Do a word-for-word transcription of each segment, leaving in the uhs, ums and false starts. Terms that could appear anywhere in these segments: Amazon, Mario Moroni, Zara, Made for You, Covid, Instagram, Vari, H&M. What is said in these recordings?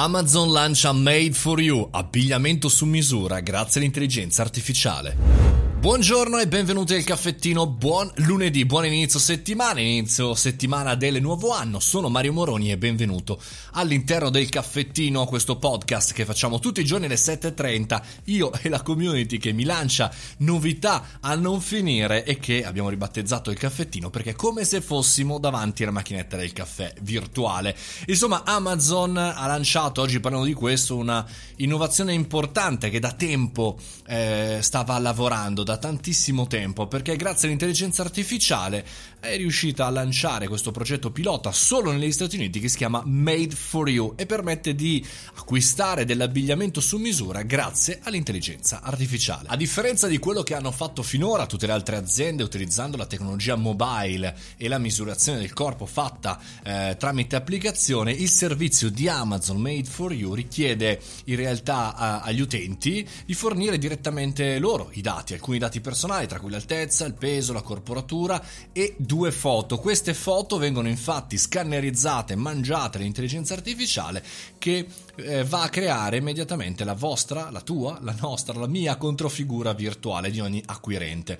Amazon lancia Made for You, abbigliamento su misura grazie all'intelligenza artificiale. Buongiorno e benvenuti al caffettino, buon lunedì, buon inizio settimana, inizio settimana del nuovo anno. Sono Mario Moroni e benvenuto all'interno del caffettino, questo podcast che facciamo tutti i giorni alle sette e trenta, io e la community che mi lancia novità a non finire e che abbiamo ribattezzato il caffettino perché è come se fossimo davanti alla macchinetta del caffè virtuale. Insomma, Amazon ha lanciato, oggi parliamo di questo, una innovazione importante che da tempo eh, stava lavorando, da tantissimo tempo, perché grazie all'intelligenza artificiale è riuscita a lanciare questo progetto pilota solo negli Stati Uniti che si chiama Made for You e permette di acquistare dell'abbigliamento su misura grazie all'intelligenza artificiale. A differenza di quello che hanno fatto finora tutte le altre aziende utilizzando la tecnologia mobile e la misurazione del corpo fatta eh, tramite applicazione, il servizio di Amazon Made for You richiede in realtà a, agli utenti di fornire direttamente loro i dati, alcuni dati personali, tra cui l'altezza, il peso, la corporatura e due foto. Queste foto vengono infatti scannerizzate, mangiate all'intelligenza artificiale che eh, va a creare immediatamente la vostra, la tua, la nostra, la mia controfigura virtuale di ogni acquirente.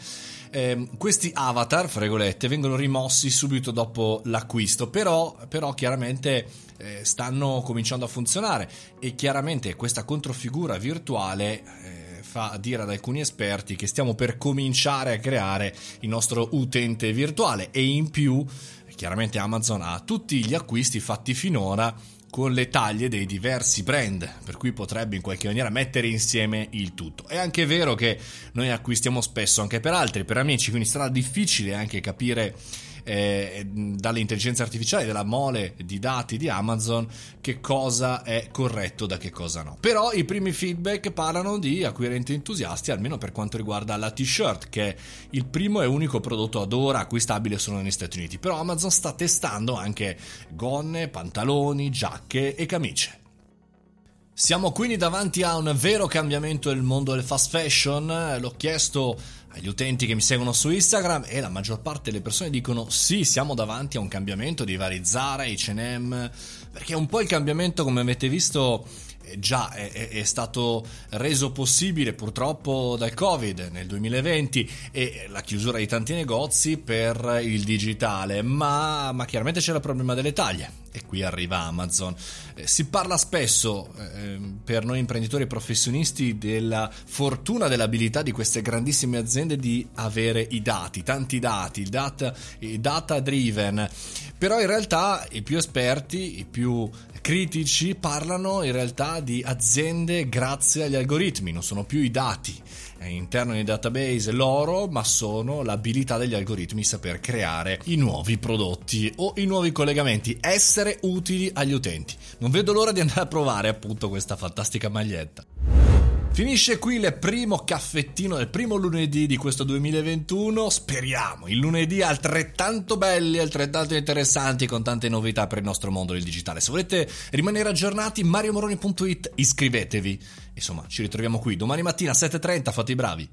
Eh, questi avatar, fra virgolette, vengono rimossi subito dopo l'acquisto, però, però chiaramente eh, stanno cominciando a funzionare e chiaramente questa controfigura virtuale eh, fa dire ad alcuni esperti che stiamo per cominciare a creare il nostro utente virtuale e in più chiaramente Amazon ha tutti gli acquisti fatti finora con le taglie dei diversi brand, per cui potrebbe in qualche maniera mettere insieme il tutto. È anche vero che noi acquistiamo spesso anche per altri, per amici, quindi sarà difficile anche capire eh, dall'intelligenza artificiale, dalla mole di dati di Amazon, che cosa è corretto da che cosa no. Però i primi feedback parlano di acquirenti entusiasti, almeno per quanto riguarda la t-shirt, che è il primo e unico prodotto ad ora acquistabile solo negli Stati Uniti. Però Amazon sta testando anche gonne, pantaloni, giacche e camicie. Siamo quindi davanti a un vero cambiamento nel mondo del fast fashion. L'ho chiesto agli utenti che mi seguono su Instagram e la maggior parte delle persone dicono sì, siamo davanti a un cambiamento di vari Zara, acca e emme, perché un po' il cambiamento, come avete visto, già è, è stato reso possibile purtroppo dal Covid nel duemilaventi e la chiusura di tanti negozi per il digitale, ma, ma chiaramente c'era il problema delle taglie e qui arriva Amazon. Eh, si parla spesso eh, per noi imprenditori e professionisti della fortuna, dell'abilità di queste grandissime aziende di avere i dati, tanti dati, il data, il data driven, però in realtà i più esperti, i più critici parlano in realtà di aziende grazie agli algoritmi. Non sono più i dati interno nei database l'oro, ma sono l'abilità degli algoritmi di saper creare i nuovi prodotti o i nuovi collegamenti, essere utili agli utenti. Non vedo l'ora di andare a provare appunto questa fantastica maglietta. Finisce qui il primo caffettino del primo lunedì di questo duemilaventuno, speriamo il lunedì altrettanto belli, altrettanto interessanti, con tante novità per il nostro mondo del digitale. Se volete rimanere aggiornati, mario moroni punto it, iscrivetevi. Insomma, ci ritroviamo qui domani mattina alle sette e trenta, fate i bravi.